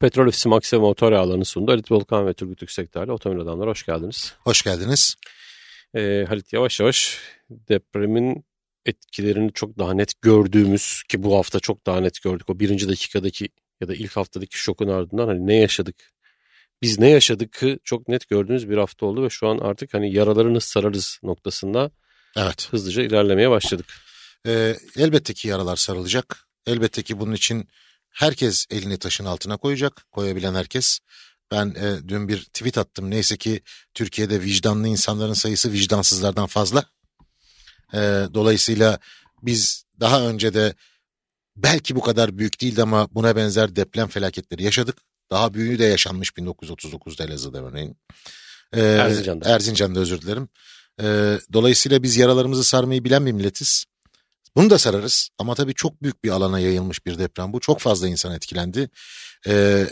Petrol Ofisi maksimum otorya alanı sundu. Halit Volkan ve Turgut Yüksekdağ'la Otomobil Adamlar hoş geldiniz. Hoş geldiniz. Halit, yavaş yavaş depremin etkilerini çok daha net gördüğümüz, ki bu hafta çok daha net gördük. O birinci dakikadaki ya da ilk haftadaki şokun ardından hani ne yaşadık? Biz ne yaşadık çok net gördüğümüz bir hafta oldu ve şu an artık hani yaraları nasıl sararız noktasında evet, hızlıca ilerlemeye başladık. Elbette ki yaralar sarılacak. Elbette ki bunun için herkes elini taşın altına koyacak. Koyabilen herkes. Ben dün bir tweet attım. Neyse ki Türkiye'de vicdanlı insanların sayısı vicdansızlardan fazla. Dolayısıyla biz daha önce de belki bu kadar büyük değildi ama buna benzer deprem felaketleri yaşadık. Daha büyüğü de yaşanmış 1939'da Elazığ'da örneğin. Erzincan'da özür dilerim. Dolayısıyla biz yaralarımızı sarmayı bilen bir milletiz. Bunu da sararız ama tabii çok büyük bir alana yayılmış bir deprem bu. Çok fazla insan etkilendi.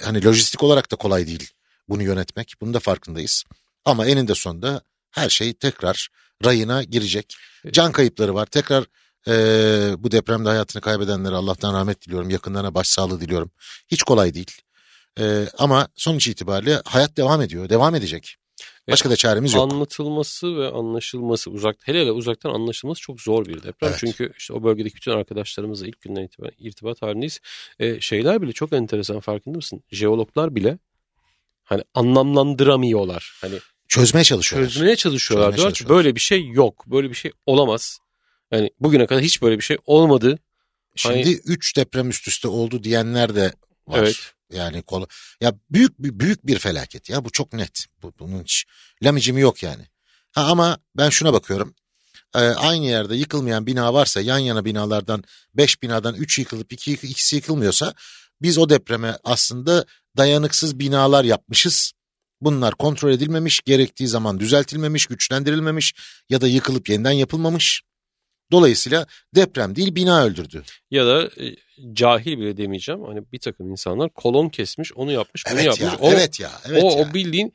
Hani lojistik olarak da kolay değil bunu yönetmek. Bunun da farkındayız. Ama eninde sonunda her şey tekrar rayına girecek. Can kayıpları var. Tekrar bu depremde hayatını kaybedenlere Allah'tan rahmet diliyorum. Yakınlarına başsağlığı diliyorum. Hiç kolay değil. Ama sonuç itibariyle hayat devam ediyor. Devam edecek. Başka da çaremiz yok. Anlatılması ve anlaşılması, hele uzaktan anlaşılması çok zor bir deprem. Evet. Çünkü işte o bölgedeki bütün arkadaşlarımızla ilk günden itibaren irtibat halindeyiz. Şeyler bile çok enteresan, farkında mısın? Jeologlar bile hani anlamlandıramıyorlar. Hani Çözmeye çalışıyorlar. Böyle bir şey yok. Böyle bir şey olamaz. Yani bugüne kadar hiç böyle bir şey olmadı. Şimdi 3 deprem üst üste oldu diyenler de var. Evet. Yani büyük bir felaket ya, bu çok net, bunun hiç lamicimi yok yani. Ama ben şuna bakıyorum, aynı yerde yıkılmayan bina varsa, yan yana binalardan 5 binadan 3 yıkılıp ikisi yıkılmıyorsa biz o depreme aslında dayanıksız binalar yapmışız. Bunlar kontrol edilmemiş, gerektiği zaman düzeltilmemiş, güçlendirilmemiş ya da yıkılıp yeniden yapılmamış. Dolayısıyla deprem değil, bina öldürdü. Ya da cahil bile demeyeceğim. Hani bir takım insanlar kolon kesmiş, onu yapmış, bunu yapmış. O bildiğin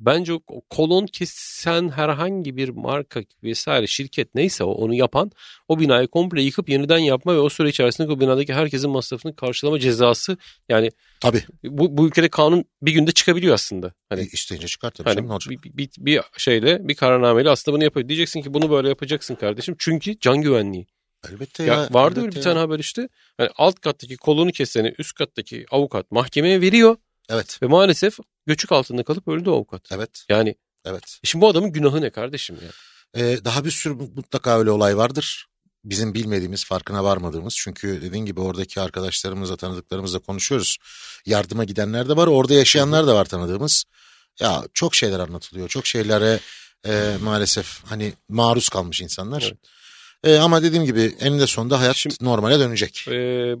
bence o kolon kesen herhangi bir marka vesaire şirket neyse onu yapan, o binayı komple yıkıp yeniden yapma ve o süre içerisinde o binadaki herkesin masrafını karşılama cezası, yani tabii bu ülkede kanun bir günde çıkabiliyor aslında. Hani isteyince çıkar tabii. Hani bir kararnameyle aslında bunu yapıyor. Diyeceksin ki bunu böyle yapacaksın kardeşim. Çünkü can güvenliği. Elbette ya. Vardı elbette bir tane haber işte. Yani alt kattaki kolunu keseni üst kattaki avukat mahkemeye veriyor. Evet. Ve maalesef göçük altında kalıp öldü o avukat. Evet. Yani evet. Şimdi bu adamın günahı ne kardeşim ya? Daha bir sürü mutlaka öyle olay vardır. Bizim bilmediğimiz, farkına varmadığımız. Çünkü dediğin gibi oradaki arkadaşlarımızla, tanıdıklarımızla konuşuyoruz. Yardıma gidenler de var. Orada yaşayanlar da var tanıdığımız. Ya çok şeyler anlatılıyor. Çok şeylere maalesef hani maruz kalmış insanlar. Evet. Ama dediğim gibi eninde sonunda hayat normale dönecek.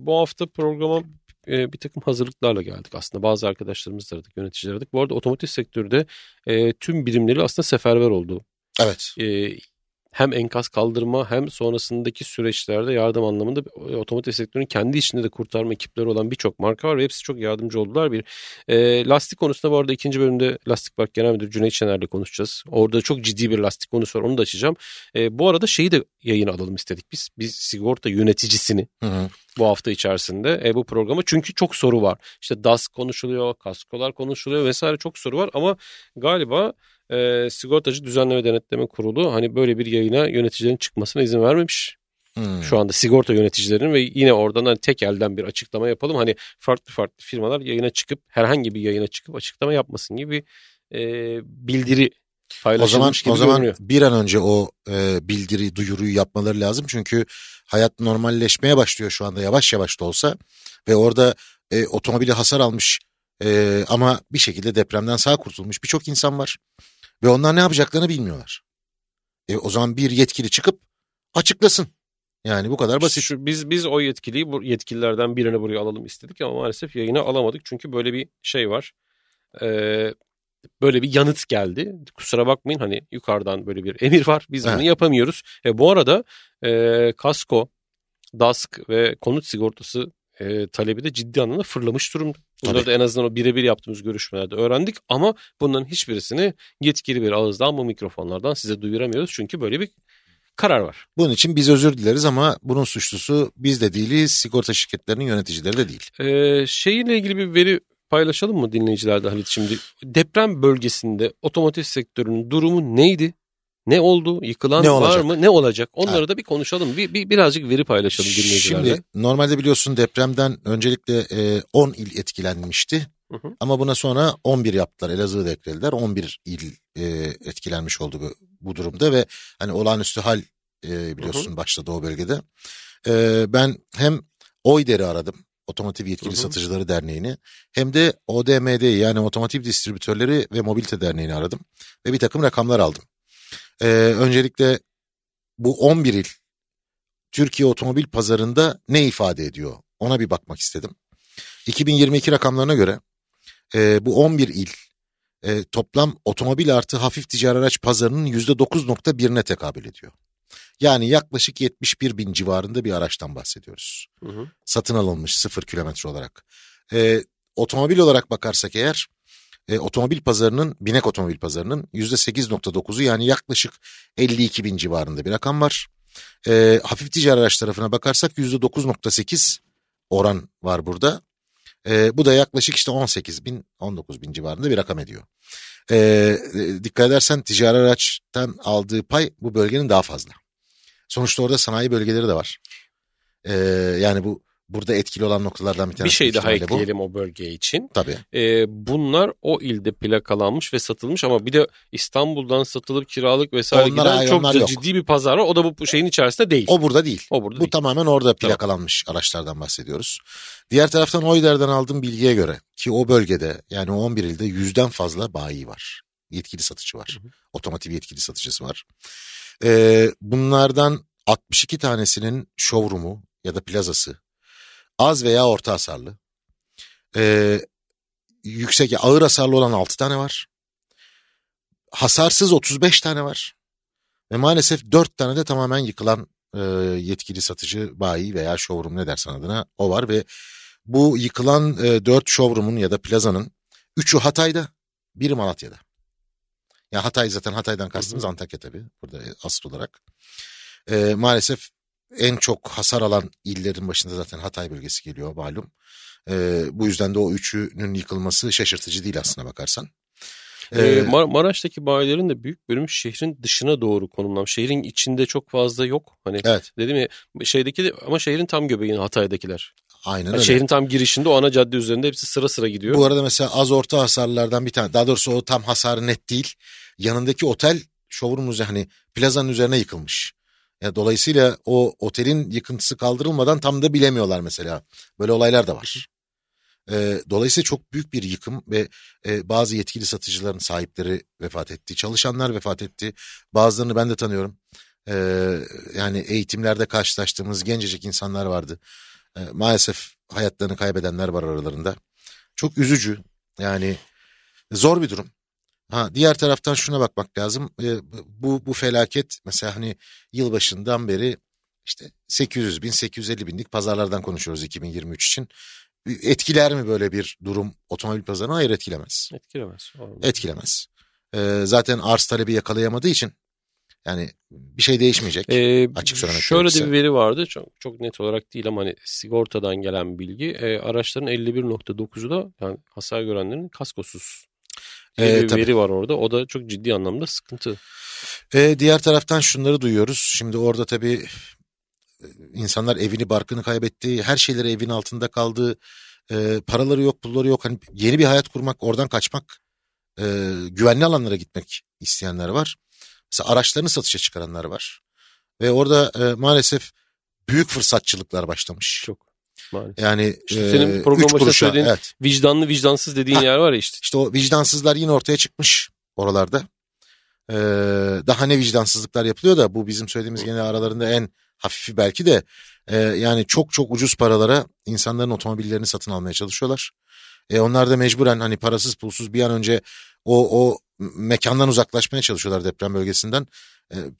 Bu hafta programa bir takım hazırlıklarla geldik aslında. Bazı arkadaşlarımız aradık, yöneticiler aradık. Bu arada otomotiv sektörde tüm birimleri aslında seferber oldu. Evet. Hem enkaz kaldırma hem sonrasındaki süreçlerde yardım anlamında otomotiv sektörünün kendi içinde de kurtarma ekipleri olan birçok marka var ve hepsi çok yardımcı oldular. Lastik konusunda bu arada ikinci bölümde Lastik Park Genel Müdürü Cüneyt Şener'le konuşacağız. Orada çok ciddi bir lastik konusu var, onu da açacağım. Bu arada şeyi de yayına alalım istedik biz. Biz sigorta yöneticisini bu hafta içerisinde bu programa, çünkü çok soru var. İşte DAS konuşuluyor, kaskolar konuşuluyor vesaire, çok soru var ama galiba Sigortacı Düzenleme Denetleme Kurulu hani böyle bir yayına yöneticilerin çıkmasına izin vermemiş. Şu anda sigorta yöneticilerinin ve yine oradan hani tek elden bir açıklama yapalım. Hani farklı firmalar yayına çıkıp, herhangi bir yayına çıkıp açıklama yapmasın gibi bildiri paylaşılmış gibi görünüyor. O zaman bir an önce o bildiri, duyuruyu yapmaları lazım. Çünkü hayat normalleşmeye başlıyor şu anda, yavaş yavaş da olsa. Ve orada otomobili hasar almış ama bir şekilde depremden sağ kurtulmuş birçok insan var. Ve onlar ne yapacaklarını bilmiyorlar. O zaman bir yetkili çıkıp açıklasın. Yani bu kadar basit. Biz o yetkililerden birini buraya alalım istedik ama maalesef yayına alamadık. Çünkü böyle bir şey var. Böyle bir yanıt geldi. Kusura bakmayın, hani yukarıdan böyle bir emir var. Biz bunu yapamıyoruz. Bu arada kasko, DASK ve konut sigortası talebi de ciddi anlamda fırlamış durumda. Bunları da en azından o birebir yaptığımız görüşmelerde öğrendik ama bunların hiçbirisini yetkili bir ağızdan, bu mikrofonlardan size duyuramıyoruz. Çünkü böyle bir karar var. Bunun için biz özür dileriz ama bunun suçlusu biz de değiliz, sigorta şirketlerinin yöneticileri de değil. Şeyinle ilgili bir veri paylaşalım mı dinleyicilerde Halit şimdi? Deprem bölgesinde otomotiv sektörünün durumu neydi? Ne oldu? Yıkılan var mı? Ne olacak? Onları da bir konuşalım. Birazcık veri paylaşalım dinleyicilerle. Şimdi normalde biliyorsun depremden öncelikle 10 il etkilenmişti. Hı hı. Ama buna sonra 11 yaptılar. Elazığ'da eklediler. 11 il etkilenmiş oldu bu durumda ve hani olağanüstü hal biliyorsun hı hı. başladı o bölgede. Ben hem OİDER'i aradım. Otomotiv Yetkili hı hı. Satıcıları Derneği'ni hem de ODMD yani Otomotiv Distribütörleri ve Mobilite Derneği'ni aradım. Ve bir takım rakamlar aldım. Öncelikle bu 11 il Türkiye otomobil pazarında ne ifade ediyor ona bir bakmak istedim. 2022 rakamlarına göre bu 11 il toplam otomobil artı hafif ticari araç pazarının %9.1'ine tekabül ediyor. Yani yaklaşık 71 bin civarında bir araçtan bahsediyoruz. Hı hı. Satın alınmış 0 kilometre olarak. Otomobil olarak bakarsak eğer otomobil pazarının, binek otomobil pazarının %8.9'u yani yaklaşık 52 bin civarında bir rakam var. Hafif ticari araç tarafına bakarsak %9.8 oran var burada. Bu da yaklaşık işte 18 bin, 19 bin civarında bir rakam ediyor. Dikkat edersen ticari araçtan aldığı pay bu bölgenin daha fazla. Sonuçta orada sanayi bölgeleri de var. Yani bu... Burada etkili olan noktalardan bir tanesi. Bir şey daha ekleyelim o bölge için. Tabii. Bunlar o ilde plakalanmış ve satılmış ama bir de İstanbul'dan satılıp kiralık vesaire giden çok ciddi bir pazar var. O da bu şeyin içerisinde değil. O burada değil. Bu tamamen orada plakalanmış araçlardan bahsediyoruz. Diğer taraftan OİDER'den aldığım bilgiye göre ki o bölgede yani 11 ilde 100'den fazla bayi var. Yetkili satıcı var. Hı hı. Otomotiv yetkili satıcısı var. Bunlardan 62 tanesinin showroom'u ya da plazası az veya orta hasarlı, yüksek ağır hasarlı olan 6 tane var, hasarsız 35 tane var ve maalesef 4 tane de tamamen yıkılan yetkili satıcı, bayi veya showroom ne dersen adına o var ve bu yıkılan 4 showroom'un ya da plazanın 3'ü Hatay'da, biri Malatya'da. Ya Hatay zaten Hatay'dan kastımız Antakya tabii burada asıl olarak. Maalesef en çok hasar alan illerin başında zaten Hatay bölgesi geliyor malum. Bu yüzden de o üçünün yıkılması şaşırtıcı değil aslına bakarsan. Maraş'taki bayilerin de büyük bölümü şehrin dışına doğru konumlanmış. Şehrin içinde çok fazla yok. Hani evet. Dedim ya şeydeki de, ama şehrin tam göbeğinde Hatay'dakiler. Aynen yani öyle. Şehrin tam girişinde o ana cadde üzerinde hepsi sıra sıra gidiyor. Bu arada mesela az orta hasarlılardan bir tane daha doğrusu o tam hasarı net değil. Yanındaki otel showroom'un hani plazanın üzerine yıkılmış. Dolayısıyla o otelin yıkıntısı kaldırılmadan tam da bilemiyorlar mesela. Böyle olaylar da var. Dolayısıyla çok büyük bir yıkım ve bazı yetkili satıcıların sahipleri vefat etti. Çalışanlar vefat etti. Bazılarını ben de tanıyorum. Yani eğitimlerde karşılaştığımız gencecik insanlar vardı. Maalesef hayatlarını kaybedenler var aralarında. Çok üzücü. Yani zor bir durum. Diğer taraftan şuna bakmak lazım. Bu felaket mesela hani yılbaşından beri işte 800 bin 850 binlik pazarlardan konuşuyoruz 2023 için. Etkiler mi böyle bir durum otomobil pazarına? Hayır etkilemez. Etkilemez. Zaten arz talebi yakalayamadığı için yani bir şey değişmeyecek. Açık söylemek şöyle gerekirse. De bir veri vardı çok net olarak değil ama hani sigortadan gelen bilgi araçların 51.9'u da yani hasar görenlerin kaskosuz. Veri var orada. O da çok ciddi anlamda sıkıntı. Diğer taraftan şunları duyuyoruz. Şimdi orada tabii insanlar evini barkını kaybetti. Her şeyleri evin altında kaldı. Paraları yok, pulları yok. Hani yeni bir hayat kurmak, oradan kaçmak, güvenli alanlara gitmek isteyenler var. Mesela araçlarını satışa çıkaranlar var. Ve orada maalesef büyük fırsatçılıklar başlamış. Çok. Maalesef. Yani işte senin program başında söylediğin evet. Vicdanlı vicdansız dediğin yer var ya işte. İşte o vicdansızlar yine ortaya çıkmış oralarda. Daha ne vicdansızlıklar yapılıyor da bu bizim söylediğimiz gene aralarında en hafifi belki de yani çok ucuz paralara insanların otomobillerini satın almaya çalışıyorlar. Onlar da mecburen hani parasız pulsuz bir an önce o mekandan uzaklaşmaya çalışıyorlar deprem bölgesinden.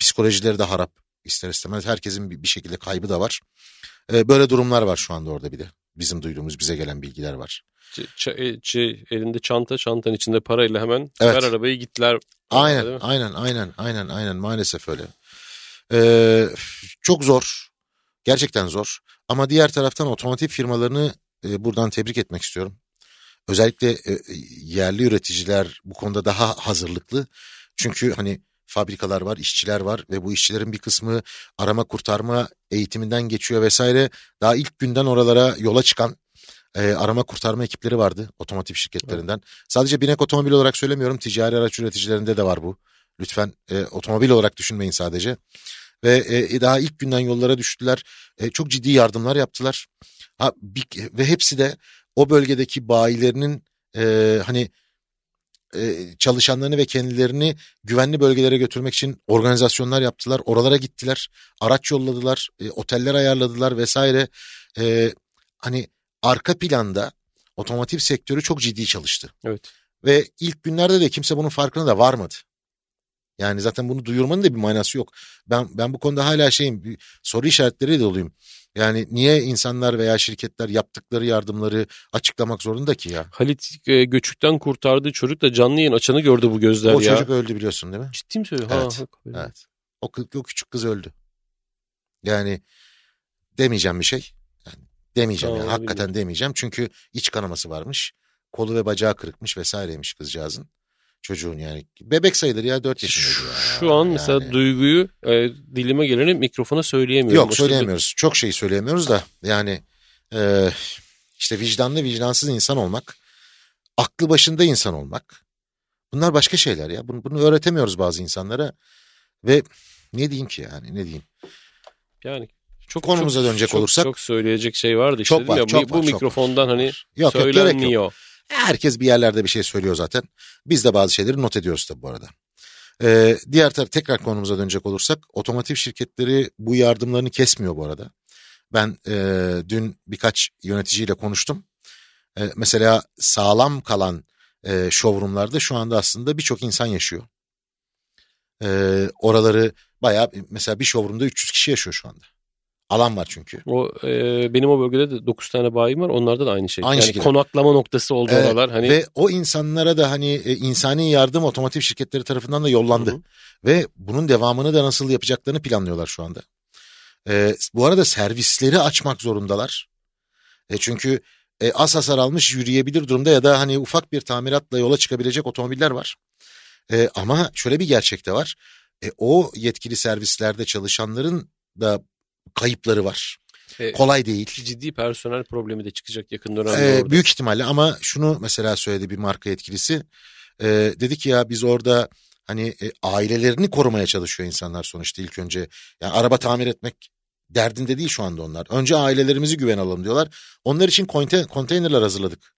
Psikolojileri de harap ister istemez. Herkesin bir şekilde kaybı da var. Böyle durumlar var şu anda orada bir de. Bizim duyduğumuz, bize gelen bilgiler var. Elinde çantanın içinde parayla hemen evet. Her arabaya gittiler. Aynen, maalesef öyle. Çok zor. Gerçekten zor. Ama diğer taraftan otomotiv firmalarını buradan tebrik etmek istiyorum. Özellikle yerli üreticiler bu konuda daha hazırlıklı. Çünkü hani fabrikalar var, işçiler var ve bu işçilerin bir kısmı arama kurtarma eğitiminden geçiyor vesaire. Daha ilk günden oralara yola çıkan arama kurtarma ekipleri vardı otomotiv şirketlerinden. Evet. Sadece binek otomobil olarak söylemiyorum, ticari araç üreticilerinde de var bu. Lütfen otomobil olarak düşünmeyin sadece. Ve daha ilk günden yollara düştüler. Çok ciddi yardımlar yaptılar. Ve hepsi de o bölgedeki bayilerinin çalışanlarını ve kendilerini güvenli bölgelere götürmek için organizasyonlar yaptılar. Oralara gittiler. Araç yolladılar. Oteller ayarladılar vesaire. Arka planda otomotiv sektörü çok ciddi çalıştı. Evet. Ve ilk günlerde de kimse bunun farkına da varmadı. Yani zaten bunu duyurmanın da bir manası yok. Ben bu konuda hala soru işaretleri de doluyum. Yani niye insanlar veya şirketler yaptıkları yardımları açıklamak zorunda ki ya? Halit göçükten kurtardığı çocuk da canlı yayın açanı gördü bu gözler O çocuk öldü, biliyorsun değil mi? Ciddi mi söylüyorsun? Evet. Evet. O küçük kız öldü. Yani demeyeceğim bir şey. Hakikaten demeyeceğim. Çünkü iç kanaması varmış. Kolu ve bacağı kırıkmış vesaireymiş kızcağızın. Çocuğun yani. Bebek sayılır ya, 4 yaşında. Şu an mesela duyguyu dilime geleni mikrofona söyleyemiyorum. Yok, söyleyemiyoruz. Çok şey söyleyemiyoruz da yani işte vicdanlı vicdansız insan olmak, aklı başında insan olmak, bunlar başka şeyler ya. Bunu öğretemiyoruz bazı insanlara ve ne diyeyim ki yani, ne diyeyim. Yani çok konumuza dönecek olursak. Çok söyleyecek şey vardı işte. Bu mikrofondan söylenmiyor. Herkes bir yerlerde bir şey söylüyor zaten. Biz de bazı şeyleri not ediyoruz tabii bu arada. Diğer taraftan tekrar konumuza dönecek olursak, otomotiv şirketleri bu yardımlarını kesmiyor bu arada. Ben dün birkaç yöneticiyle konuştum. Mesela sağlam kalan showroomlarda şu anda aslında birçok insan yaşıyor. Oraları bayağı, mesela bir showroomda 300 kişi yaşıyor şu anda. Alan var çünkü. Benim o bölgede de 9 tane bayim var. Onlarda da aynı şey. Aynı şekilde. Konaklama noktası oldu oralar. Ve o insanlara da insani yardım otomotiv şirketleri tarafından da yollandı. Hı-hı. Ve bunun devamını da nasıl yapacaklarını planlıyorlar şu anda. Bu arada servisleri açmak zorundalar. Çünkü az hasar almış, yürüyebilir durumda ya da ufak bir tamiratla yola çıkabilecek otomobiller var. Ama şöyle bir gerçek de var. O yetkili servislerde çalışanların da kayıpları var. Kolay değil. Ciddi personel problemi de çıkacak yakın dönemde. Büyük ihtimalle, ama şunu mesela söyledi bir marka yetkilisi. Dedi ki ya biz orada ailelerini korumaya çalışıyor insanlar sonuçta ilk önce. Yani araba tamir etmek derdinde değil şu anda onlar. Önce ailelerimizi güven alalım diyorlar. Onlar için konteynerler hazırladık.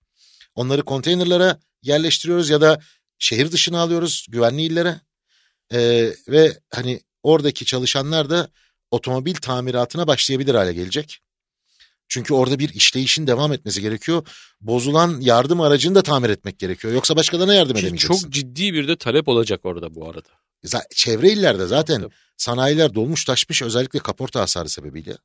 Onları konteynerlara yerleştiriyoruz ya da şehir dışına alıyoruz, güvenli illere. Ve oradaki çalışanlar da otomobil tamiratına başlayabilir hale gelecek. Çünkü orada bir işleyişin devam etmesi gerekiyor. Bozulan yardım aracını da tamir etmek gerekiyor. Yoksa başkalarına yardım edemeyeceksin. Çok ciddi bir de talep olacak orada bu arada. Çevre illerde zaten sanayiler dolmuş taşmış, özellikle kaporta hasarı sebebiyle.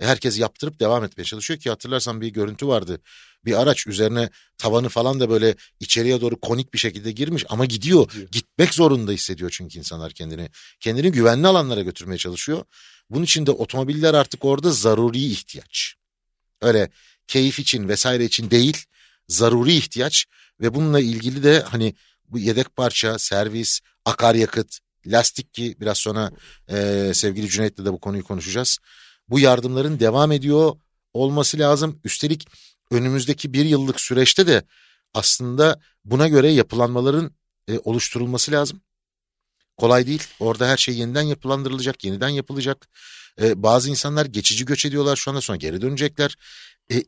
Herkes yaptırıp devam etmeye çalışıyor ki hatırlarsan bir görüntü vardı. Bir araç üzerine tavanı falan da böyle içeriye doğru konik bir şekilde girmiş ama gidiyor. Gitmek zorunda hissediyor çünkü insanlar kendini. Kendini güvenli alanlara götürmeye çalışıyor. Bunun için de otomobiller artık orada zaruri ihtiyaç. Öyle keyif için vesaire için değil, zaruri ihtiyaç ve bununla ilgili de bu yedek parça, servis, akaryakıt, lastik ki biraz sonra sevgili Cüneyt'le de bu konuyu konuşacağız. Bu yardımların devam ediyor olması lazım. Üstelik önümüzdeki bir yıllık süreçte de aslında buna göre yapılanmaların oluşturulması lazım. Kolay değil. Orada her şey yeniden yapılandırılacak, yeniden yapılacak. Bazı insanlar geçici göç ediyorlar şu anda, sonra geri dönecekler.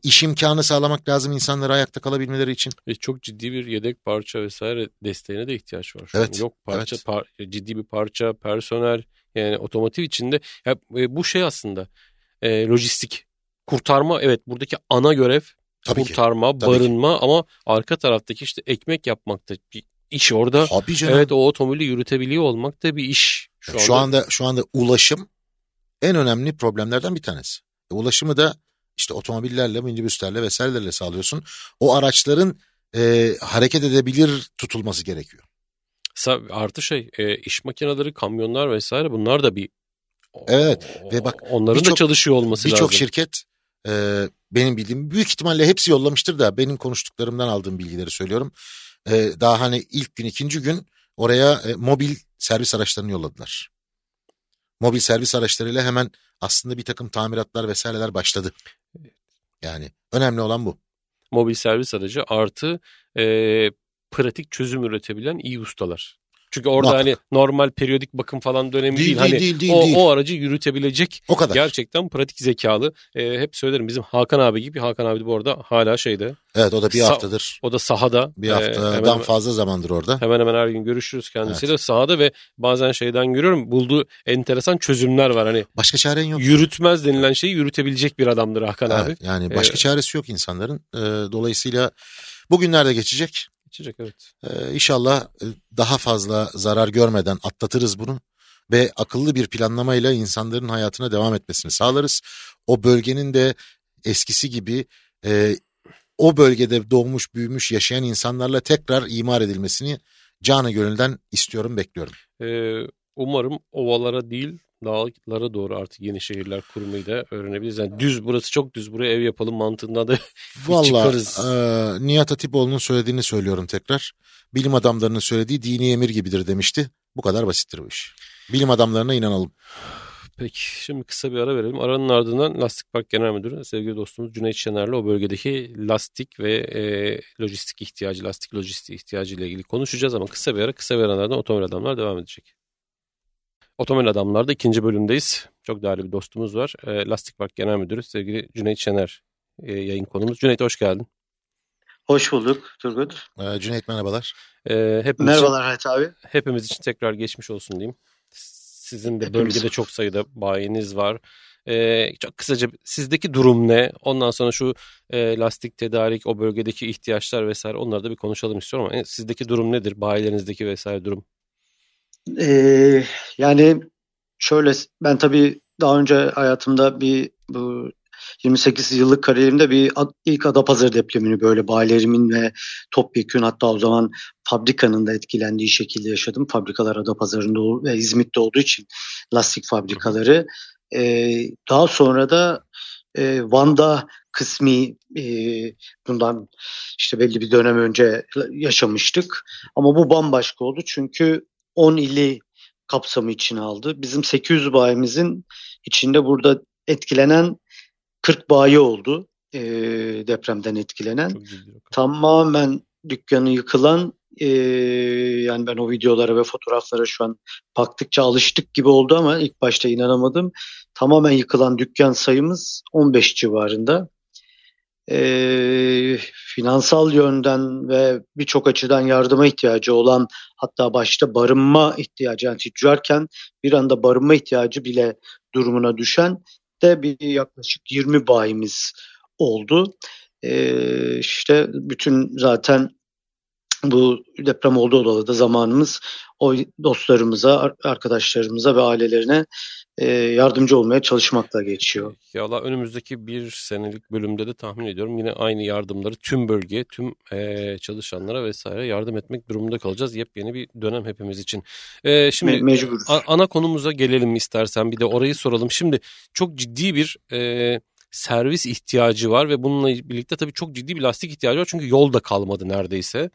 İş imkanı sağlamak lazım insanlara ayakta kalabilmeleri için. Çok ciddi bir yedek parça vesaire desteğine de ihtiyaç var. Evet, yok parça, evet. Ciddi bir parça, personel, yani otomotiv içinde. Bu aslında lojistik. Kurtarma, evet, buradaki ana görev tabii kurtarma, barınma, ama arka taraftaki işte ekmek yapmak da bir iş orada. Evet, o otomobili yürütebiliyor olmak da bir iş. Şu anda ulaşım en önemli problemlerden bir tanesi. Ulaşımı da işte otomobillerle, minibüslerle vesairelerle sağlıyorsun. O araçların hareket edebilir tutulması gerekiyor. Artı iş makineleri, kamyonlar vesaire, bunlar da bir Evet ve bak onların da çalışıyor olması lazım. Birçok şirket benim bildiğim büyük ihtimalle hepsi yollamıştır da benim konuştuklarımdan aldığım bilgileri söylüyorum. Daha hani ilk gün ikinci gün oraya mobil servis araçlarını yolladılar. Mobil servis araçlarıyla hemen aslında bir takım tamiratlar vesaireler başladı. Yani önemli olan bu. Mobil servis aracı artı pratik çözüm üretebilen iyi ustalar. Çünkü orada hani normal periyodik bakım falan dönemi değil. O aracı yürütebilecek o kadar. Gerçekten pratik zekalı. Hep söylerim bizim Hakan abi gibi. Hakan abi de bu arada hala şeyde. Evet o da bir haftadır. O da sahada. Bir haftadan hemen fazla zamandır orada. Hemen hemen her gün görüşürüz kendisiyle sahada ve bazen şeyden görüyorum bulduğu enteresan çözümler var. Hani başka çaren yok. Yürütmez denilen şeyi yürütebilecek bir adamdır Hakan abi. Yani başka çaresi yok insanların. Dolayısıyla bugünlerde geçecek. Evet. İnşallah daha fazla zarar görmeden atlatırız bunu ve akıllı bir planlamayla insanların hayatına devam etmesini sağlarız. O bölgenin de eskisi gibi o bölgede doğmuş büyümüş yaşayan insanlarla tekrar imar edilmesini canı gönülden istiyorum, bekliyorum. Umarım ovalara değil dağlara doğru artık yeni şehirler kurmayı da öğrenebiliriz. Yani düz, burası çok düz, buraya ev yapalım mantığından da çıkarız. Valla Nihat Hatipoğlu'nun söylediğini söylüyorum tekrar. Bilim adamlarının söylediği dini emir gibidir demişti. Bu kadar basittir bu iş. Bilim adamlarına inanalım. Peki şimdi kısa bir ara verelim. Aranın ardından Lastik Park Genel Müdürü sevgili dostumuz Cüneyt Şener'le o bölgedeki lastik ve lojistik ihtiyacı, lastik lojistiği ihtiyacı ile ilgili konuşacağız ama kısa bir aralardan Otomobil Adamlar devam edecek. Otomobil Adamlar'da ikinci bölümdeyiz. Çok değerli bir dostumuz var. Lastik Park Genel Müdürü sevgili Cüneyt Şener yayın konumuz. Cüneyt hoş geldin. Hoş bulduk Turgut. Cüneyt merhabalar. Merhabalar Halit abi. Hepimiz için tekrar geçmiş olsun diyeyim. Sizin de bölgede çok sayıda bayiniz var. Çok kısaca sizdeki durum ne? Ondan sonra şu lastik tedarik, o bölgedeki ihtiyaçlar vesaire onları da bir konuşalım istiyorum. Ama sizdeki durum nedir? Bayilerinizdeki vesaire durum. Yani şöyle ben tabii daha önce hayatımda bu 28 yıllık kariyerimde ilk Adapazarı depremini böyle bayilerimin ve topyekün hatta o zaman fabrikanın da etkilendiği şekilde yaşadım. Fabrikalar Adapazarı'nda ve İzmit'te olduğu için lastik fabrikaları. Daha sonra da Van'da kısmi bundan işte belli bir dönem önce yaşamıştık. Ama bu bambaşka oldu çünkü 10 ili kapsamı içine aldı. Bizim 800 bayimizin içinde burada etkilenen 40 bayi oldu depremden etkilenen. Tamamen dükkanı yıkılan yani ben o videolara ve fotoğraflara şu an baktıkça alıştık gibi oldu ama ilk başta inanamadım. Tamamen yıkılan dükkan sayımız 15 civarında. Finansal yönden ve birçok açıdan yardıma ihtiyacı olan hatta başta barınma ihtiyacı yani tüccarken bir anda barınma ihtiyacı bile durumuna düşen de yaklaşık 20 bayimiz oldu. İşte bütün zaten bu deprem olduğu odada zamanımız o dostlarımıza, arkadaşlarımıza ve ailelerine yardımcı olmaya çalışmakla geçiyor. Ya Allah önümüzdeki bir senelik bölümde de tahmin ediyorum yine aynı yardımları tüm bölgeye, tüm çalışanlara vesaire yardım etmek durumunda kalacağız. Yepyeni bir dönem hepimiz için. Şimdi mecburuz. Ana konumuza gelelim istersen bir de orayı soralım. Şimdi çok ciddi bir servis ihtiyacı var ve bununla birlikte tabii çok ciddi bir lastik ihtiyacı var çünkü yol da kalmadı neredeyse.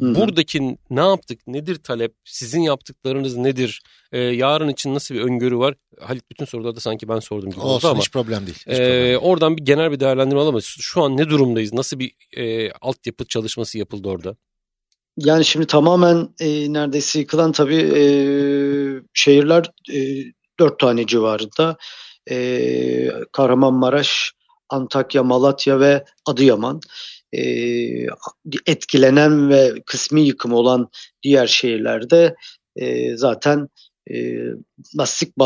Buradaki ne yaptık, nedir talep, sizin yaptıklarınız nedir, yarın için nasıl bir öngörü var? Halit bütün soruları da sanki ben sordum gibi oldu ama. Hiç problem değil. Oradan bir genel bir değerlendirme alamayız. Şu an ne durumdayız, nasıl bir altyapı çalışması yapıldı orada? Yani şimdi tamamen neredeyse yıkılan tabii şehirler 4 tane civarında. Kahramanmaraş, Antakya, Malatya ve Adıyaman. Etkilenen ve kısmi yıkım olan diğer şehirlerde zaten lastik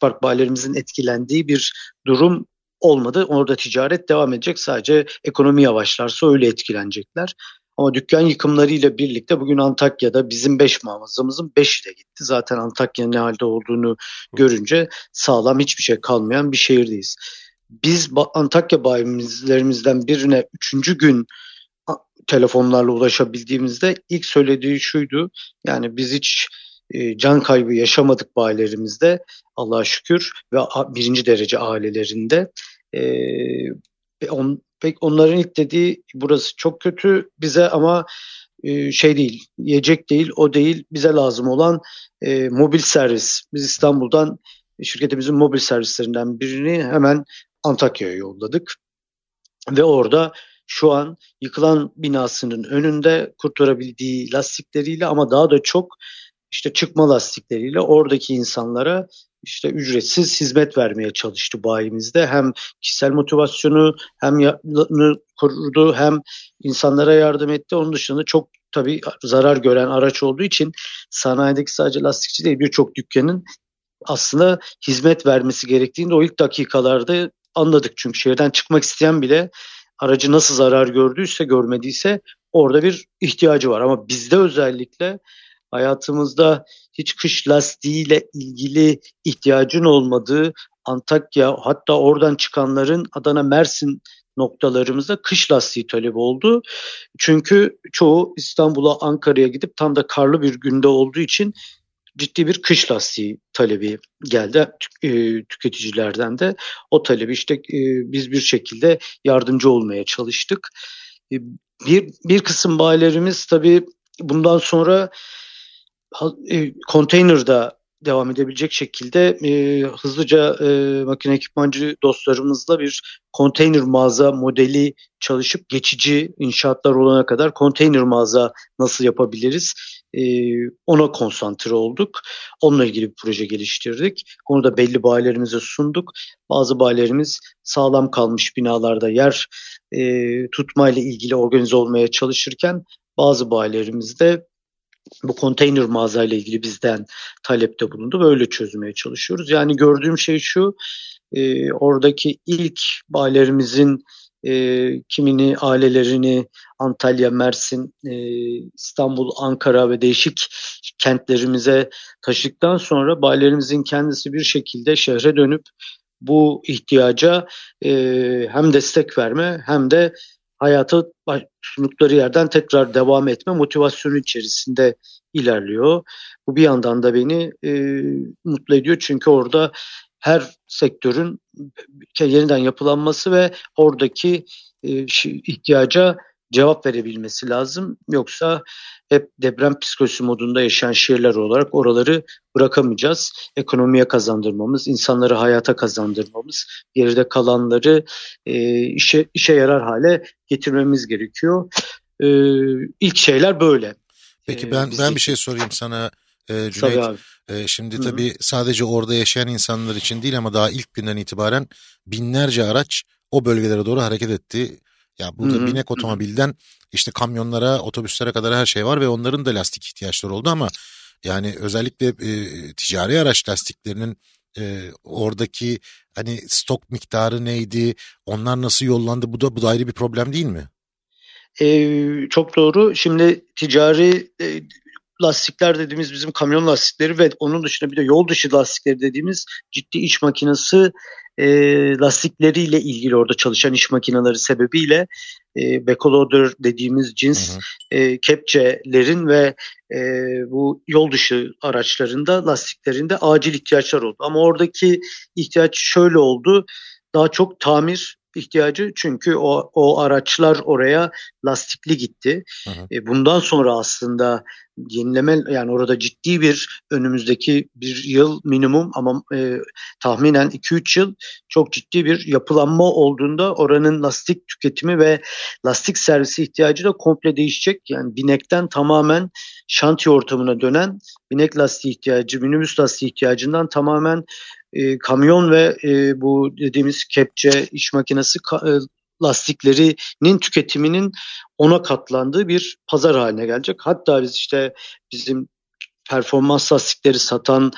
park bayilerimizin etkilendiği bir durum olmadı. Orada ticaret devam edecek. Sadece ekonomi yavaşlarsa öyle etkilenecekler. Ama dükkan yıkımlarıyla birlikte bugün Antakya'da bizim 5 mağazamızın 5'i de gitti. Zaten Antakya'nın ne halde olduğunu görünce sağlam hiçbir şey kalmayan bir şehirdeyiz. Biz Antakya bayilerimizden birine 3. gün telefonlarla ulaşabildiğimizde ilk söylediği şuydu. Yani biz hiç can kaybı yaşamadık bayilerimizde Allah'a şükür ve birinci derece ailelerinde. Onların ilk dediği burası çok kötü bize ama şey değil, yiyecek değil, o değil, bize lazım olan mobil servis. Biz İstanbul'dan şirketimizin mobil servislerinden birini hemen Antakya'ya yolladık. Ve orada şu an yıkılan binasının önünde kurtarabildiği lastikleriyle ama daha da çok işte çıkma lastikleriyle oradaki insanlara işte ücretsiz hizmet vermeye çalıştı bayimizde. Hem kişisel motivasyonu hem kurdu hem insanlara yardım etti. Onun dışında çok tabii zarar gören araç olduğu için sanayideki sadece lastikçi değil birçok dükkanın aslında hizmet vermesi gerektiğini de o ilk dakikalarda anladık. Çünkü şehirden çıkmak isteyen bile aracı nasıl zarar gördüyse görmediyse orada bir ihtiyacı var. Ama bizde özellikle hayatımızda hiç kış lastiğiyle ilgili ihtiyacın olmadığı Antakya hatta oradan çıkanların Adana, Mersin noktalarımızda kış lastiği talebi oldu. Çünkü çoğu İstanbul'a, Ankara'ya gidip tam da karlı bir günde olduğu için ciddi bir kış lastiği talebi geldi tüketicilerden de. O talebi işte biz bir şekilde yardımcı olmaya çalıştık. Bir kısım bayilerimiz tabii bundan sonra konteynerda devam edebilecek şekilde hızlıca makine ekipmancı dostlarımızla bir konteyner mağaza modeli çalışıp geçici inşaatlar olana kadar konteyner mağaza nasıl yapabiliriz ona konsantre olduk. Onunla ilgili bir proje geliştirdik. Onu da belli bayilerimize sunduk. Bazı bayilerimiz sağlam kalmış binalarda yer tutmayla ilgili organize olmaya çalışırken bazı bayilerimiz de bu konteyner mağazayla ilgili bizden talepte bulundu. Böyle çözmeye çalışıyoruz. Yani gördüğüm şey şu, oradaki ilk bayilerimizin kimini, ailelerini Antalya, Mersin, İstanbul, Ankara ve değişik kentlerimize taşıdıktan sonra bayilerimizin kendisi bir şekilde şehre dönüp bu ihtiyaca hem destek verme hem de hayata sundukları yerden tekrar devam etme motivasyonu içerisinde ilerliyor. Bu bir yandan da beni mutlu ediyor. Çünkü orada her sektörün yeniden yapılanması ve oradaki ihtiyaca cevap verebilmesi lazım. Yoksa hep deprem psikolojisi modunda yaşayan şehirler olarak oraları bırakamayacağız. Ekonomiye kazandırmamız, insanları hayata kazandırmamız, geride kalanları işe yarar hale getirmemiz gerekiyor. İlk şeyler böyle. Peki ben bir şey sorayım sana Cüneyt. Şimdi tabii Hı-hı. sadece orada yaşayan insanlar için değil ama daha ilk günden itibaren binlerce araç o bölgelere doğru hareket etti. Ya burada Hı-hı. binek otomobilden işte kamyonlara, otobüslere kadar her şey var ve onların da lastik ihtiyaçları oldu ama yani özellikle ticari araç lastiklerinin oradaki hani stok miktarı neydi, onlar nasıl yollandı, bu da ayrı bir problem değil mi? Çok doğru. Şimdi ticari lastikler dediğimiz bizim kamyon lastikleri ve onun dışında bir de yol dışı lastikleri dediğimiz ciddi iş makinesi lastikleriyle ilgili orada çalışan iş makineleri sebebiyle backloader dediğimiz cins kepçelerin ve bu yol dışı araçlarında lastiklerinde acil ihtiyaçlar oldu. Ama oradaki ihtiyaç şöyle oldu, daha çok tamir ihtiyacı çünkü o araçlar oraya lastikli gitti. Hı hı. Bundan sonra aslında yenileme yani orada ciddi bir önümüzdeki bir yıl minimum ama tahminen 2-3 yıl çok ciddi bir yapılanma olduğunda oranın lastik tüketimi ve lastik servisi ihtiyacı da komple değişecek. Yani binekten tamamen şantiye ortamına dönen binek lastiği ihtiyacı, minibüs lastiği ihtiyacından tamamen kamyon ve bu dediğimiz kepçe iş makinesi lastiklerinin tüketiminin ona katlandığı bir pazar haline gelecek. Hatta biz işte bizim performans lastikleri satan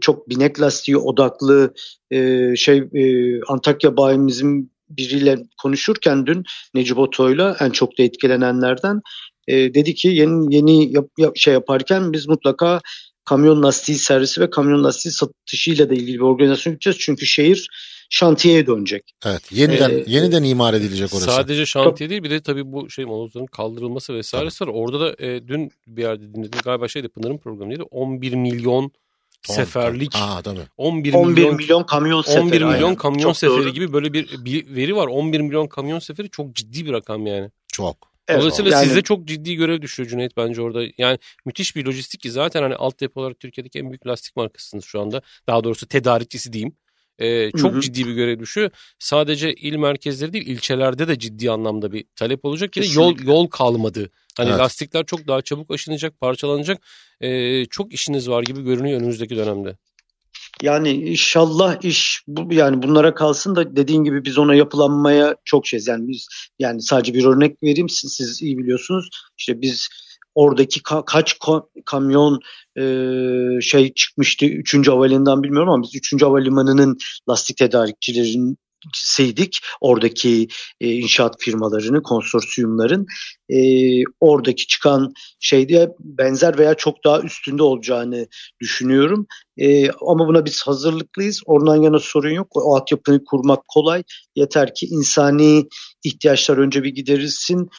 çok binek lastiği odaklı Antakya bayimizin biriyle konuşurken dün Necip Oto'yla en çok da etkilenenlerden dedi ki yeni yaparken biz mutlaka kamyon lastiği servisi ve kamyon lastiği satışıyla da ilgili bir organizasyon yapacağız. Çünkü şehir şantiyeye dönecek. Evet, yeniden imar edilecek orası. Sadece şantiye değil, bir de tabii bu şey molozların kaldırılması vesairesi var. Orada da dün bir yerde dinledim galiba Pınar'ın programıydı. 11 milyon seferlik. Aa, 11 milyon kamyon seferi. 11 milyon kamyon çok seferi doğru. Gibi böyle bir veri var. 11 milyon kamyon seferi çok ciddi bir rakam yani. Çok. Evet, dolayısıyla yani, size çok ciddi görev düşüyor Cüneyt bence orada. Yani müthiş bir lojistik ki zaten hani altyapı olarak Türkiye'deki en büyük lastik markasısınız şu anda. Daha doğrusu tedarikçisi diyeyim. Çok hı-hı. ciddi bir görev düşüyor. Sadece il merkezleri değil, ilçelerde de ciddi anlamda bir talep olacak. Kesinlikle. Yol kalmadı. Hani evet. Lastikler çok daha çabuk aşınacak, parçalanacak. Çok işiniz var gibi görünüyor önümüzdeki dönemde. Yani inşallah yani bunlara kalsın da dediğin gibi biz ona yapılanmaya çok şeyiz. Yani biz yani sadece bir örnek vereyim, siz iyi biliyorsunuz. İşte biz oradaki kaç kamyon şey çıkmıştı 3. havalimanından bilmiyorum ama biz 3. havalimanının lastik tedarikçilerin seydik oradaki inşaat firmalarını, konsorsiyumların oradaki çıkan şeyde benzer veya çok daha üstünde olacağını düşünüyorum. Ama buna biz hazırlıklıyız. Oradan yana sorun yok. O altyapını kurmak kolay. Yeter ki insani ihtiyaçlar önce bir giderilsin.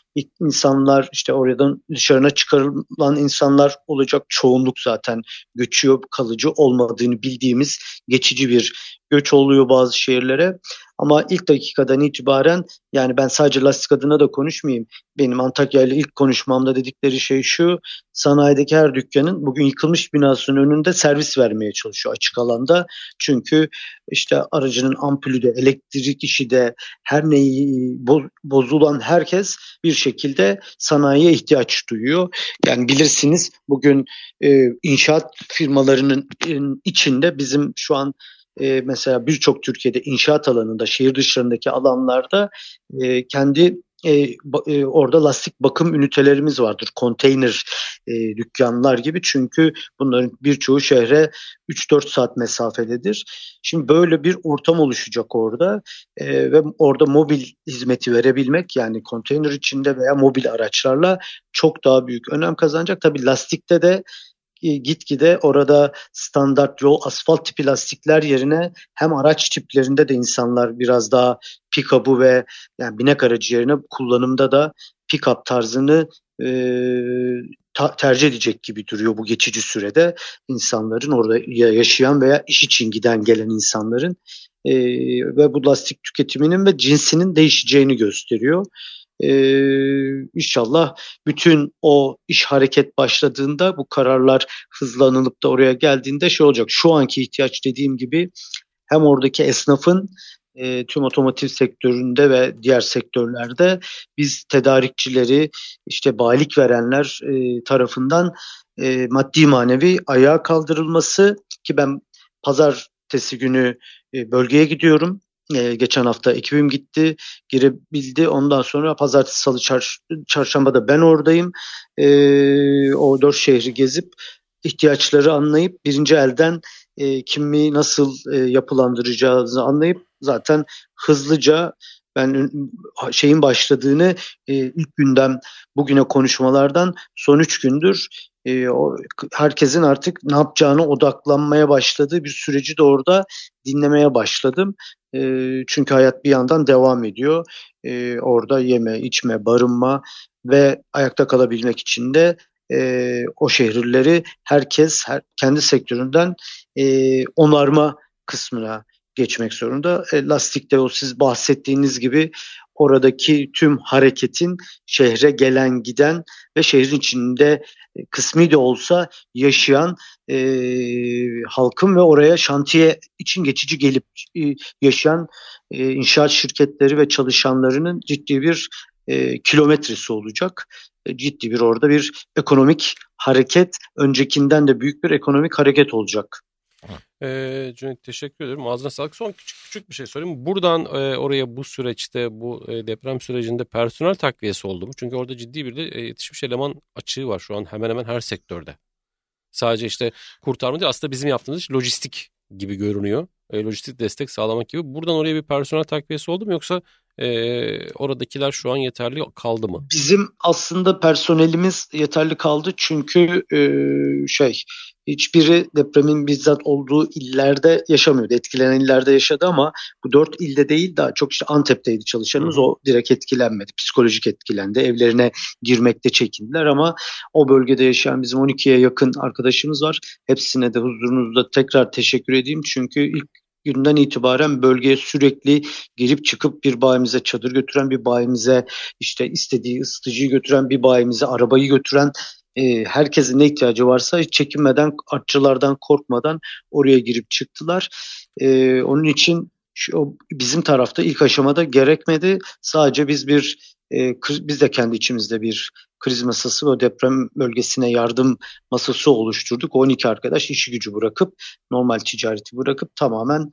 İnsanlar işte oradan dışarına çıkarılan insanlar olacak. Çoğunluk zaten göçüyor. Kalıcı olmadığını bildiğimiz geçici bir göç oluyor bazı şehirlere. Ama ilk dakikadan itibaren yani ben sadece lastik adına da konuşmayayım. Benim Antakya ile ilk konuşmamda dedikleri şey şu: sanayideki her dükkanın bugün yıkılmış binasının önünde servis vermeye çalışıyor açık alanda. Çünkü işte aracının ampulü de, elektrik işi de, her neyi bozulan herkes bir şekilde sanayiye ihtiyaç duyuyor. Yani bilirsiniz bugün inşaat firmalarının içinde bizim şu an mesela birçok Türkiye'de inşaat alanında, şehir dışlarındaki alanlarda kendi orada lastik bakım ünitelerimiz vardır. Konteyner dükkanlar gibi. Çünkü bunların birçoğu şehre 3-4 saat mesafededir. Şimdi böyle bir ortam oluşacak orada ve orada mobil hizmeti verebilmek yani konteyner içinde veya mobil araçlarla çok daha büyük önem kazanacak. Tabii lastikte de gitgide orada standart yol asfalt tipi lastikler yerine hem araç tiplerinde de insanlar biraz daha pick-up'u ve yani binek aracı yerine kullanımda da pick-up tarzını tercih edecek gibi duruyor bu geçici sürede. İnsanların orada yaşayan veya iş için giden gelen insanların ve bu lastik tüketiminin ve cinsinin değişeceğini gösteriyor. İnşallah bütün o iş hareket başladığında bu kararlar hızlanılıp da oraya geldiğinde şey olacak. Şu anki ihtiyaç dediğim gibi hem oradaki esnafın tüm otomotiv sektöründe ve diğer sektörlerde biz tedarikçileri işte bayilik verenler tarafından maddi manevi ayağa kaldırılması ki ben pazartesi günü bölgeye gidiyorum. Geçen hafta ekibim gitti, girebildi. Ondan sonra pazartesi, salı, çarşamba da ben oradayım. O 4 şehri gezip ihtiyaçları anlayıp birinci elden kimi nasıl yapılandıracağını anlayıp zaten hızlıca ben şeyin başladığını ilk günden bugüne konuşmalardan son 3 gündür herkesin artık ne yapacağına odaklanmaya başladığı bir süreci de orada dinlemeye başladım. Çünkü hayat bir yandan devam ediyor. Orada yeme, içme, barınma ve ayakta kalabilmek için de o şehirleri herkes kendi sektöründen onarma kısmına geçmek zorunda. Lastikte o siz bahsettiğiniz gibi oradaki tüm hareketin şehre gelen giden ve şehrin içinde kısmi de olsa yaşayan halkın ve oraya şantiye için geçici gelip yaşayan inşaat şirketleri ve çalışanlarının ciddi bir kilometresi olacak. Ciddi bir orada bir ekonomik hareket, öncekinden de büyük bir ekonomik hareket olacak. Cüneyt teşekkür ederim. Ağzına sağlık. Son küçük bir şey sorayım. Buradan oraya bu süreçte, bu deprem sürecinde personel takviyesi oldu mu? Çünkü orada ciddi bir de yetişmiş eleman açığı var şu an hemen hemen her sektörde. Sadece işte kurtarma değil, aslında bizim yaptığımız iş lojistik gibi görünüyor. Lojistik destek sağlamak gibi. Buradan oraya bir personel takviyesi oldu mu yoksa oradakiler şu an yeterli kaldı mı? Bizim aslında personelimiz yeterli kaldı çünkü hiçbiri depremin bizzat olduğu illerde yaşamıyordu. Etkilenen illerde yaşadı ama bu 4 ilde değil, daha çok işte Antep'teydi çalışanımız. O direkt etkilenmedi. Psikolojik etkilendi. Evlerine girmekte çekindiler ama o bölgede yaşayan bizim 12'ye yakın arkadaşımız var. Hepsine de huzurunuzda tekrar teşekkür edeyim. Çünkü ilk günden itibaren bölgeye sürekli girip çıkıp bir bayimize çadır götüren, bir bayimize işte istediği ısıtıcıyı götüren, bir bayimize arabayı götüren, herkesin ne ihtiyacı varsa hiç çekinmeden, artçılardan korkmadan oraya girip çıktılar. Onun için bizim tarafta ilk aşamada gerekmedi. Sadece biz de kendi içimizde bir kriz masası ve deprem bölgesine yardım masası oluşturduk. 12 arkadaş işi gücü bırakıp, normal ticareti bırakıp tamamen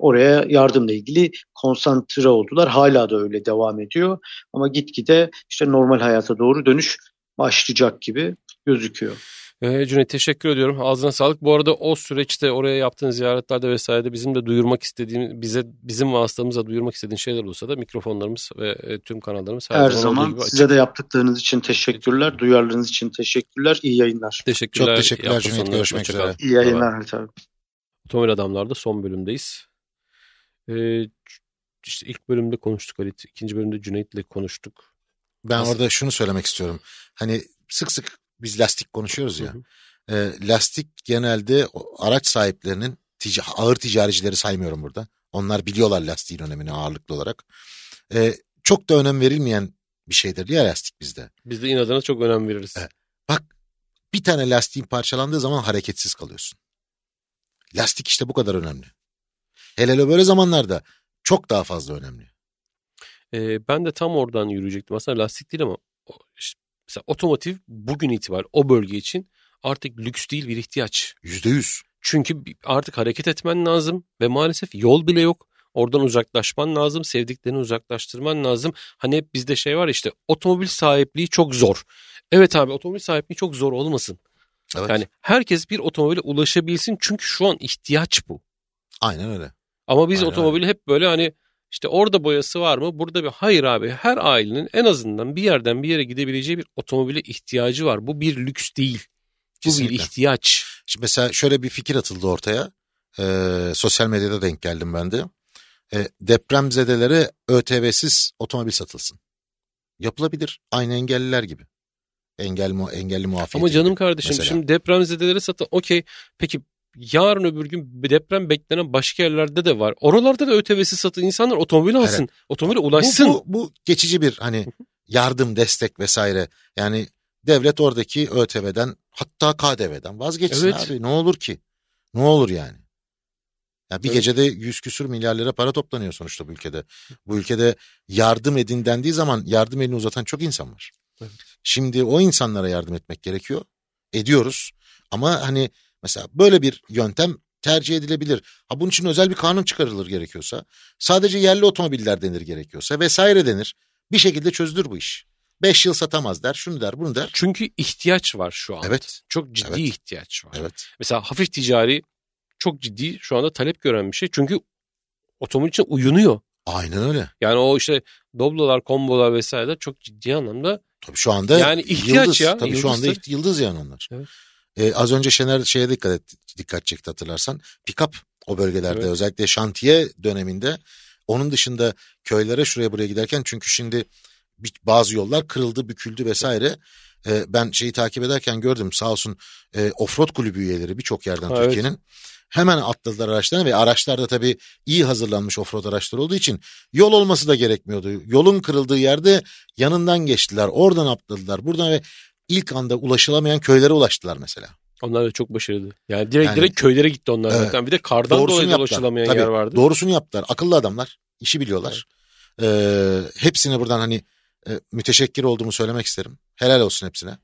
oraya yardımla ilgili konsantre oldular. Hala da öyle devam ediyor ama gitgide işte normal hayata doğru dönüş başlayacak gibi gözüküyor. Cüneyt, teşekkür ediyorum. Ağzına sağlık. Bu arada o süreçte oraya yaptığın ziyaretlerde vesairede bizim de duyurmak istediğimiz, bizim vasıtamıza duyurmak istediğin şeyler olsa da mikrofonlarımız ve tüm kanallarımız her zaman size de yaptıklarınız için teşekkürler. Duyarlılığınız için teşekkürler. İyi yayınlar. Çok teşekkürler Cüneyt. Görüşmek üzere. İyi yayınlar. Tabii. Otomobil Adamlar'da son bölümdeyiz. İşte ilk bölümde konuştuk Halit. İkinci bölümde Cüneyt'le konuştuk. Ben orada şunu söylemek istiyorum. Hani sık sık biz lastik konuşuyoruz ya. Lastik genelde araç sahiplerinin, ağır ticaricileri saymıyorum burada. Onlar biliyorlar lastiğin önemini ağırlıklı olarak. Çok da önem verilmeyen bir şeydir ya lastik bizde. Biz de inadına çok önem veririz. Bak, bir tane lastiğin parçalandığı zaman hareketsiz kalıyorsun. Lastik işte bu kadar önemli. Hele böyle zamanlarda çok daha fazla önemli. Ben de tam oradan yürüyecektim. Aslında lastik değil ama işte mesela otomotiv bugün itibariyle o bölge için artık lüks değil, bir ihtiyaç. %100. Çünkü artık hareket etmen lazım ve maalesef yol bile yok. Oradan uzaklaşman lazım. Sevdiklerini uzaklaştırman lazım. Hani hep bizde şey var işte, otomobil sahipliği çok zor. Evet abi, otomobil sahipliği çok zor olmasın. Evet. Yani herkes bir otomobile ulaşabilsin çünkü şu an ihtiyaç bu. Aynen öyle. Ama biz otomobili hep böyle hani İşte orada boyası var mı? Burada bir hayır abi. Her ailenin en azından bir yerden bir yere gidebileceği bir otomobile ihtiyacı var. Bu bir lüks değil. Kesinlikle. Bu bir ihtiyaç. Şimdi mesela şöyle bir fikir atıldı ortaya. Sosyal medyada denk geldim ben de. Depremzedelere ÖTV'siz otomobil satılsın. Yapılabilir. Aynı engelliler gibi. Engelli muafiyeti. Ama canım kardeşim mesela, şimdi depremzedelere satın. Okey. Peki yarın öbür gün deprem beklenen başka yerlerde de var. Oralarda da ÖTV'siz satın, insanlar otomobil alsın. Evet. Otomobile ulaşsın. Bu geçici bir hani yardım, destek vesaire. Yani devlet oradaki ÖTV'den, hatta KDV'den vazgeçsin abi. Ne olur ki? Ne olur yani? Ya bir gecede 100 küsür milyar lira para toplanıyor sonuçta bu ülkede. Bu ülkede yardım edin dendiği zaman yardım elini uzatan çok insan var. Evet. Şimdi o insanlara yardım etmek gerekiyor. Ediyoruz. Ama hani mesela böyle bir yöntem tercih edilebilir. Ha, bunun için özel bir kanun çıkarılır gerekiyorsa. Sadece yerli otomobiller denir gerekiyorsa vesaire denir. Bir şekilde çözülür bu iş. 5 yıl satamaz der, şunu der, bunu der. Çünkü ihtiyaç var şu an. Evet. Çok ciddi ihtiyaç var. Evet. Mesela hafif ticari çok ciddi şu anda talep gören bir şey. Çünkü otomobil için uyunuyor. Aynen öyle. Yani o işte doblolar, kombolar vesaire çok ciddi anlamda. Tabii şu anda yani ihtiyaç yıldız, ya. Tabii şu anda yıldız yani onlar. Evet. Az önce Şener şeye dikkat çekti hatırlarsan. Pikap o bölgelerde özellikle şantiye döneminde. Onun dışında köylere şuraya buraya giderken, çünkü şimdi bazı yollar kırıldı, büküldü vesaire. Ben şeyi takip ederken gördüm, sağ olsun offroad kulübü üyeleri birçok yerden Türkiye'nin. Evet. Hemen atladılar araçlarına ve araçlarda tabii iyi hazırlanmış offroad araçlar olduğu için yol olması da gerekmiyordu. Yolun kırıldığı yerde yanından geçtiler, oradan atladılar, buradan ve İlk anda ulaşılamayan köylere ulaştılar mesela. Onlar da çok başarılı. Yani direkt köylere gitti onlar zaten. Bir de kardan dolayı ulaşılamayan yer vardı. Doğrusunu yaptılar. Akıllı adamlar. İşi biliyorlar. Evet. Hepsine buradan hani müteşekkir olduğumu söylemek isterim. Helal olsun hepsine.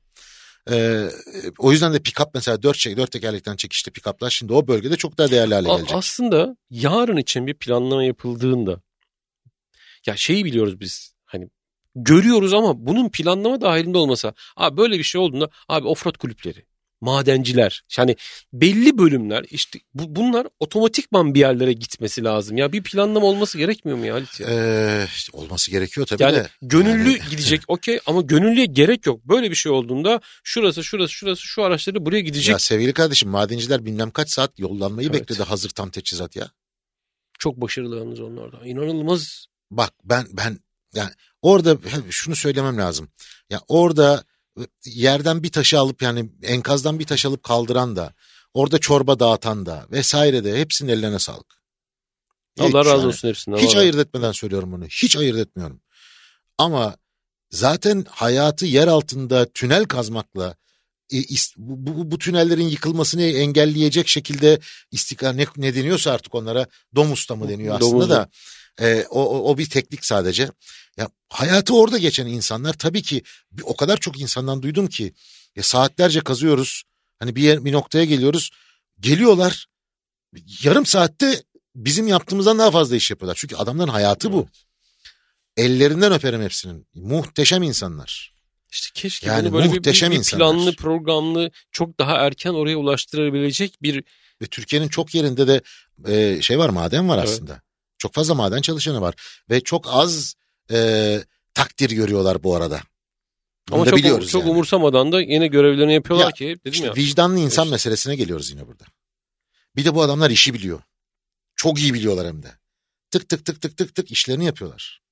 O yüzden de pick-up mesela 4 tekerlekten çekişli pick-up'lar şimdi o bölgede çok daha değerli hale gelecek. Aslında yarın için bir planlama yapıldığında ya şeyi biliyoruz biz. Görüyoruz ama bunun planlama dahilinde olmasa, abi böyle bir şey olduğunda abi offroad kulüpleri, madenciler. Yani belli bölümler işte bunlar otomatikman bir yerlere gitmesi lazım. Ya bir planlama olması gerekmiyor mu ya Halit ya? İşte olması gerekiyor tabii yani de. Gönüllü yani... gidecek okey ama gönüllüye gerek yok. Böyle bir şey olduğunda şurası şu araçları buraya gidecek. Ya sevgili kardeşim madenciler bilmem kaç saat yollanmayı bekledi hazır tam teçhizat ya. Çok başarılılarınız onlarda. İnanılmaz. Bak ben yani orada şunu söylemem lazım. Ya orada yerden bir taşı alıp yani enkazdan bir taş alıp kaldıran da orada çorba dağıtan da vesaire de hepsinin ellerine sağlık. Allah razı olsun hepsinden. Hiç ayırt etmeden söylüyorum bunu. Hiç ayırt etmiyorum. Ama zaten hayatı yer altında tünel kazmakla bu tünellerin yıkılmasını engelleyecek şekilde ne deniyorsa artık onlara domusta mı deniyor aslında domuz. Da o bir teknik sadece. Ya hayatı orada geçen insanlar tabii ki o kadar çok insandan duydum ki ya saatlerce kazıyoruz. Hani bir noktaya geliyoruz. Geliyorlar. Yarım saatte bizim yaptığımızdan daha fazla iş yapıyorlar. Çünkü adamların hayatı bu. Ellerinden öperim hepsinin. Muhteşem insanlar. İşte keşke yani böyle bir planlı, programlı, çok daha erken oraya ulaştırabilecek bir... Ve Türkiye'nin çok yerinde de maden var aslında. Evet. Çok fazla maden çalışanı var. Ve çok az takdir görüyorlar bu arada. Bunu ama çok yani. Umursamadan da yine görevlerini yapıyorlar ya, ki. Dedim işte ya. Vicdanlı insan meselesine geliyoruz yine burada. Bir de bu adamlar işi biliyor. Çok iyi biliyorlar hem de. Tık tık işlerini yapıyorlar.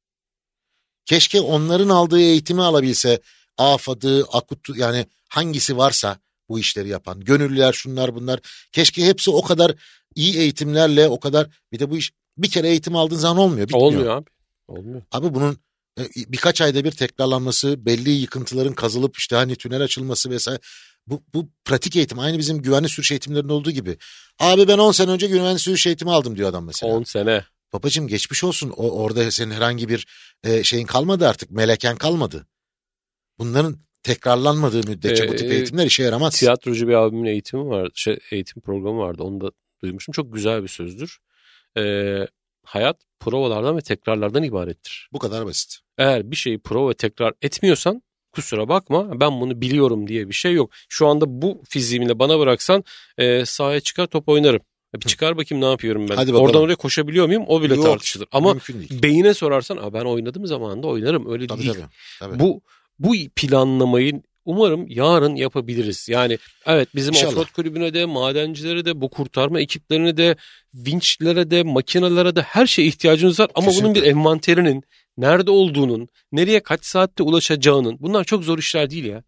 Keşke onların aldığı eğitimi alabilse... AFAD'ı, AKUT'u yani hangisi varsa bu işleri yapan gönüllüler şunlar bunlar keşke hepsi o kadar iyi eğitimlerle o kadar bir de bu iş bir kere eğitim aldığın zaman olmuyor. Bitmiyor. Olmuyor. Abi bunun birkaç ayda bir tekrarlanması belli yıkıntıların kazılıp işte hani tünel açılması vesaire bu pratik eğitim aynı bizim güvenli sürüş eğitimlerinde olduğu gibi. Abi ben 10 sene önce güvenli sürüş eğitimi aldım diyor adam mesela. 10 sene. Babacığım geçmiş olsun orada senin herhangi bir şeyin kalmadı artık meleken kalmadı. Bunların tekrarlanmadığı müddetçe bu tip eğitimler işe yaramaz. Tiyatrocu bir abimin eğitimi vardı, eğitim programı vardı. Onu da duymuşum. Çok güzel bir sözdür. Hayat provalardan ve tekrarlardan ibarettir. Bu kadar basit. Eğer bir şeyi prova ve tekrar etmiyorsan kusura bakma ben bunu biliyorum diye bir şey yok. Şu anda bu fiziğimle bana bıraksan sahaya çıkar top oynarım. Bir çıkar bakayım ne yapıyorum ben. Oradan oraya koşabiliyor muyum? O bile tartışılır. Ama beyine sorarsan ben oynadığım zamanında oynarım. Öyle tabii, değil. Tabii. Bu planlamayı umarım yarın yapabiliriz. Yani evet bizim offroad kulübüne de, madencilere de, bu kurtarma ekiplerine de, vinçlere de, makinelere de her şeye ihtiyacınız var. Ama kesinlikle. Bunun bir envanterinin, nerede olduğunun, nereye kaç saatte ulaşacağının bunlar çok zor işler değil ya.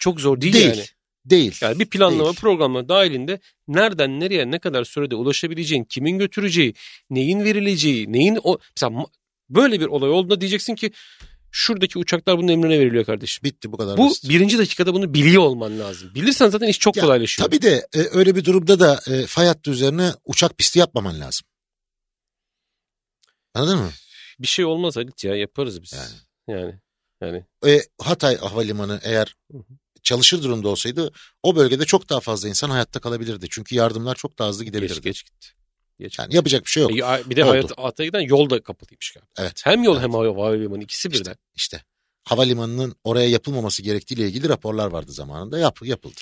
Çok zor değil. Yani. Değil. Yani bir planlama programı dahilinde nereden nereye ne kadar sürede ulaşabileceğin, kimin götüreceği, neyin verileceği, mesela böyle bir olay olduğunda diyeceksin ki şuradaki uçaklar bunun emrine veriliyor kardeşim. Bitti bu kadar. Bu basit. Birinci dakikada bunu biliyor olman lazım. Bilirsen zaten iş çok kolaylaşıyor. Tabii de öyle bir durumda da fay hattı üzerine uçak pisti yapmaman lazım. Anladın mı? Bir şey olmaz Halit ya yaparız biz. Yani. Hatay Havalimanı eğer çalışır durumda olsaydı o bölgede çok daha fazla insan hayatta kalabilirdi. Çünkü yardımlar çok daha hızlı gidebilirdi. Geç gitti. Yani yapacak bir şey yok. Bir de Hatay'a giden yol da kapalıymış galiba. Evet. Hem yol hem havalimanı ikisi birden. İşte havalimanının oraya yapılmaması gerektiğiyle ilgili raporlar vardı zamanında yapıldı.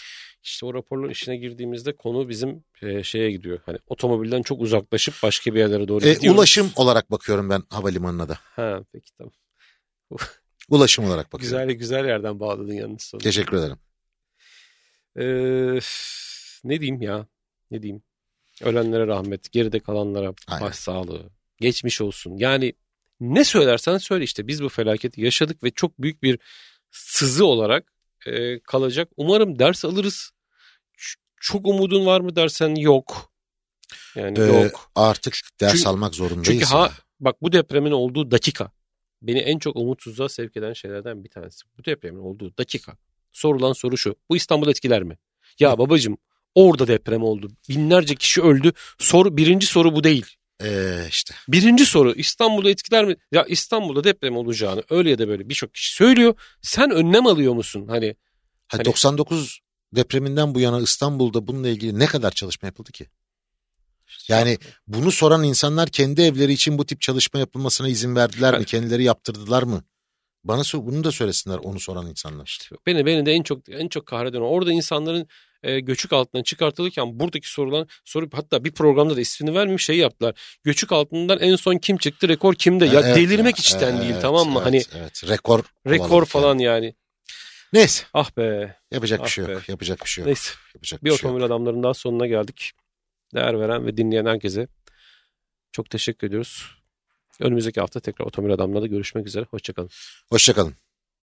İşte o raporların işine girdiğimizde konu bizim şeye gidiyor. Hani otomobilden çok uzaklaşıp başka bir yerlere doğru gidiyoruz. Ulaşım olarak bakıyorum ben havalimanına da. Ha peki tamam. Ulaşım olarak bakıyorum. Güzel yerden bağladın yalnız sonra. Teşekkür ederim. Ne diyeyim? Ölenlere rahmet, geride kalanlara başsağlığı, geçmiş olsun. Yani ne söylersen söyle işte biz bu felaketi yaşadık ve çok büyük bir sızı olarak kalacak. Umarım ders alırız. Çok umudun var mı dersen yok. Yani yok. Artık ders almak zorundayız. Çünkü bak bu depremin olduğu dakika beni en çok umutsuzluğa sevk eden şeylerden bir tanesi. Bu depremin olduğu dakika sorulan soru şu. Bu İstanbul etkiler mi? Ya babacığım orada deprem oldu. Binlerce kişi öldü. Birinci soru bu değil. İşte. Birinci soru İstanbul'u etkiler mi? Ya İstanbul'da deprem olacağını öyle ya da böyle birçok kişi söylüyor. Sen önlem alıyor musun? Hani 99 depreminden bu yana İstanbul'da bununla ilgili ne kadar çalışma yapıldı ki? Yani bunu soran insanlar kendi evleri için bu tip çalışma yapılmasına izin verdiler mi? Kendileri yaptırdılar mı? Bana bunu da söylesinler onu soran insanlar. İşte beni de en çok kahreden orada insanların göçük altından çıkartılırken buradaki sorulan soru, hatta bir programda da ismini vermeyeyim, şey yaptılar. Göçük altından en son kim çıktı, rekor kimde? Ya evet, delirmek içten değil, tamam mı? Evet, hani evet, rekor falan yani. Neyse. Ah be. Yapacak bir şey yok. Neyse. Bir otomobil adamlarının daha sonuna geldik. Değer veren ve dinleyen herkese çok teşekkür ediyoruz. Önümüzdeki hafta tekrar otomobil adamlarla görüşmek üzere. Hoşçakalın.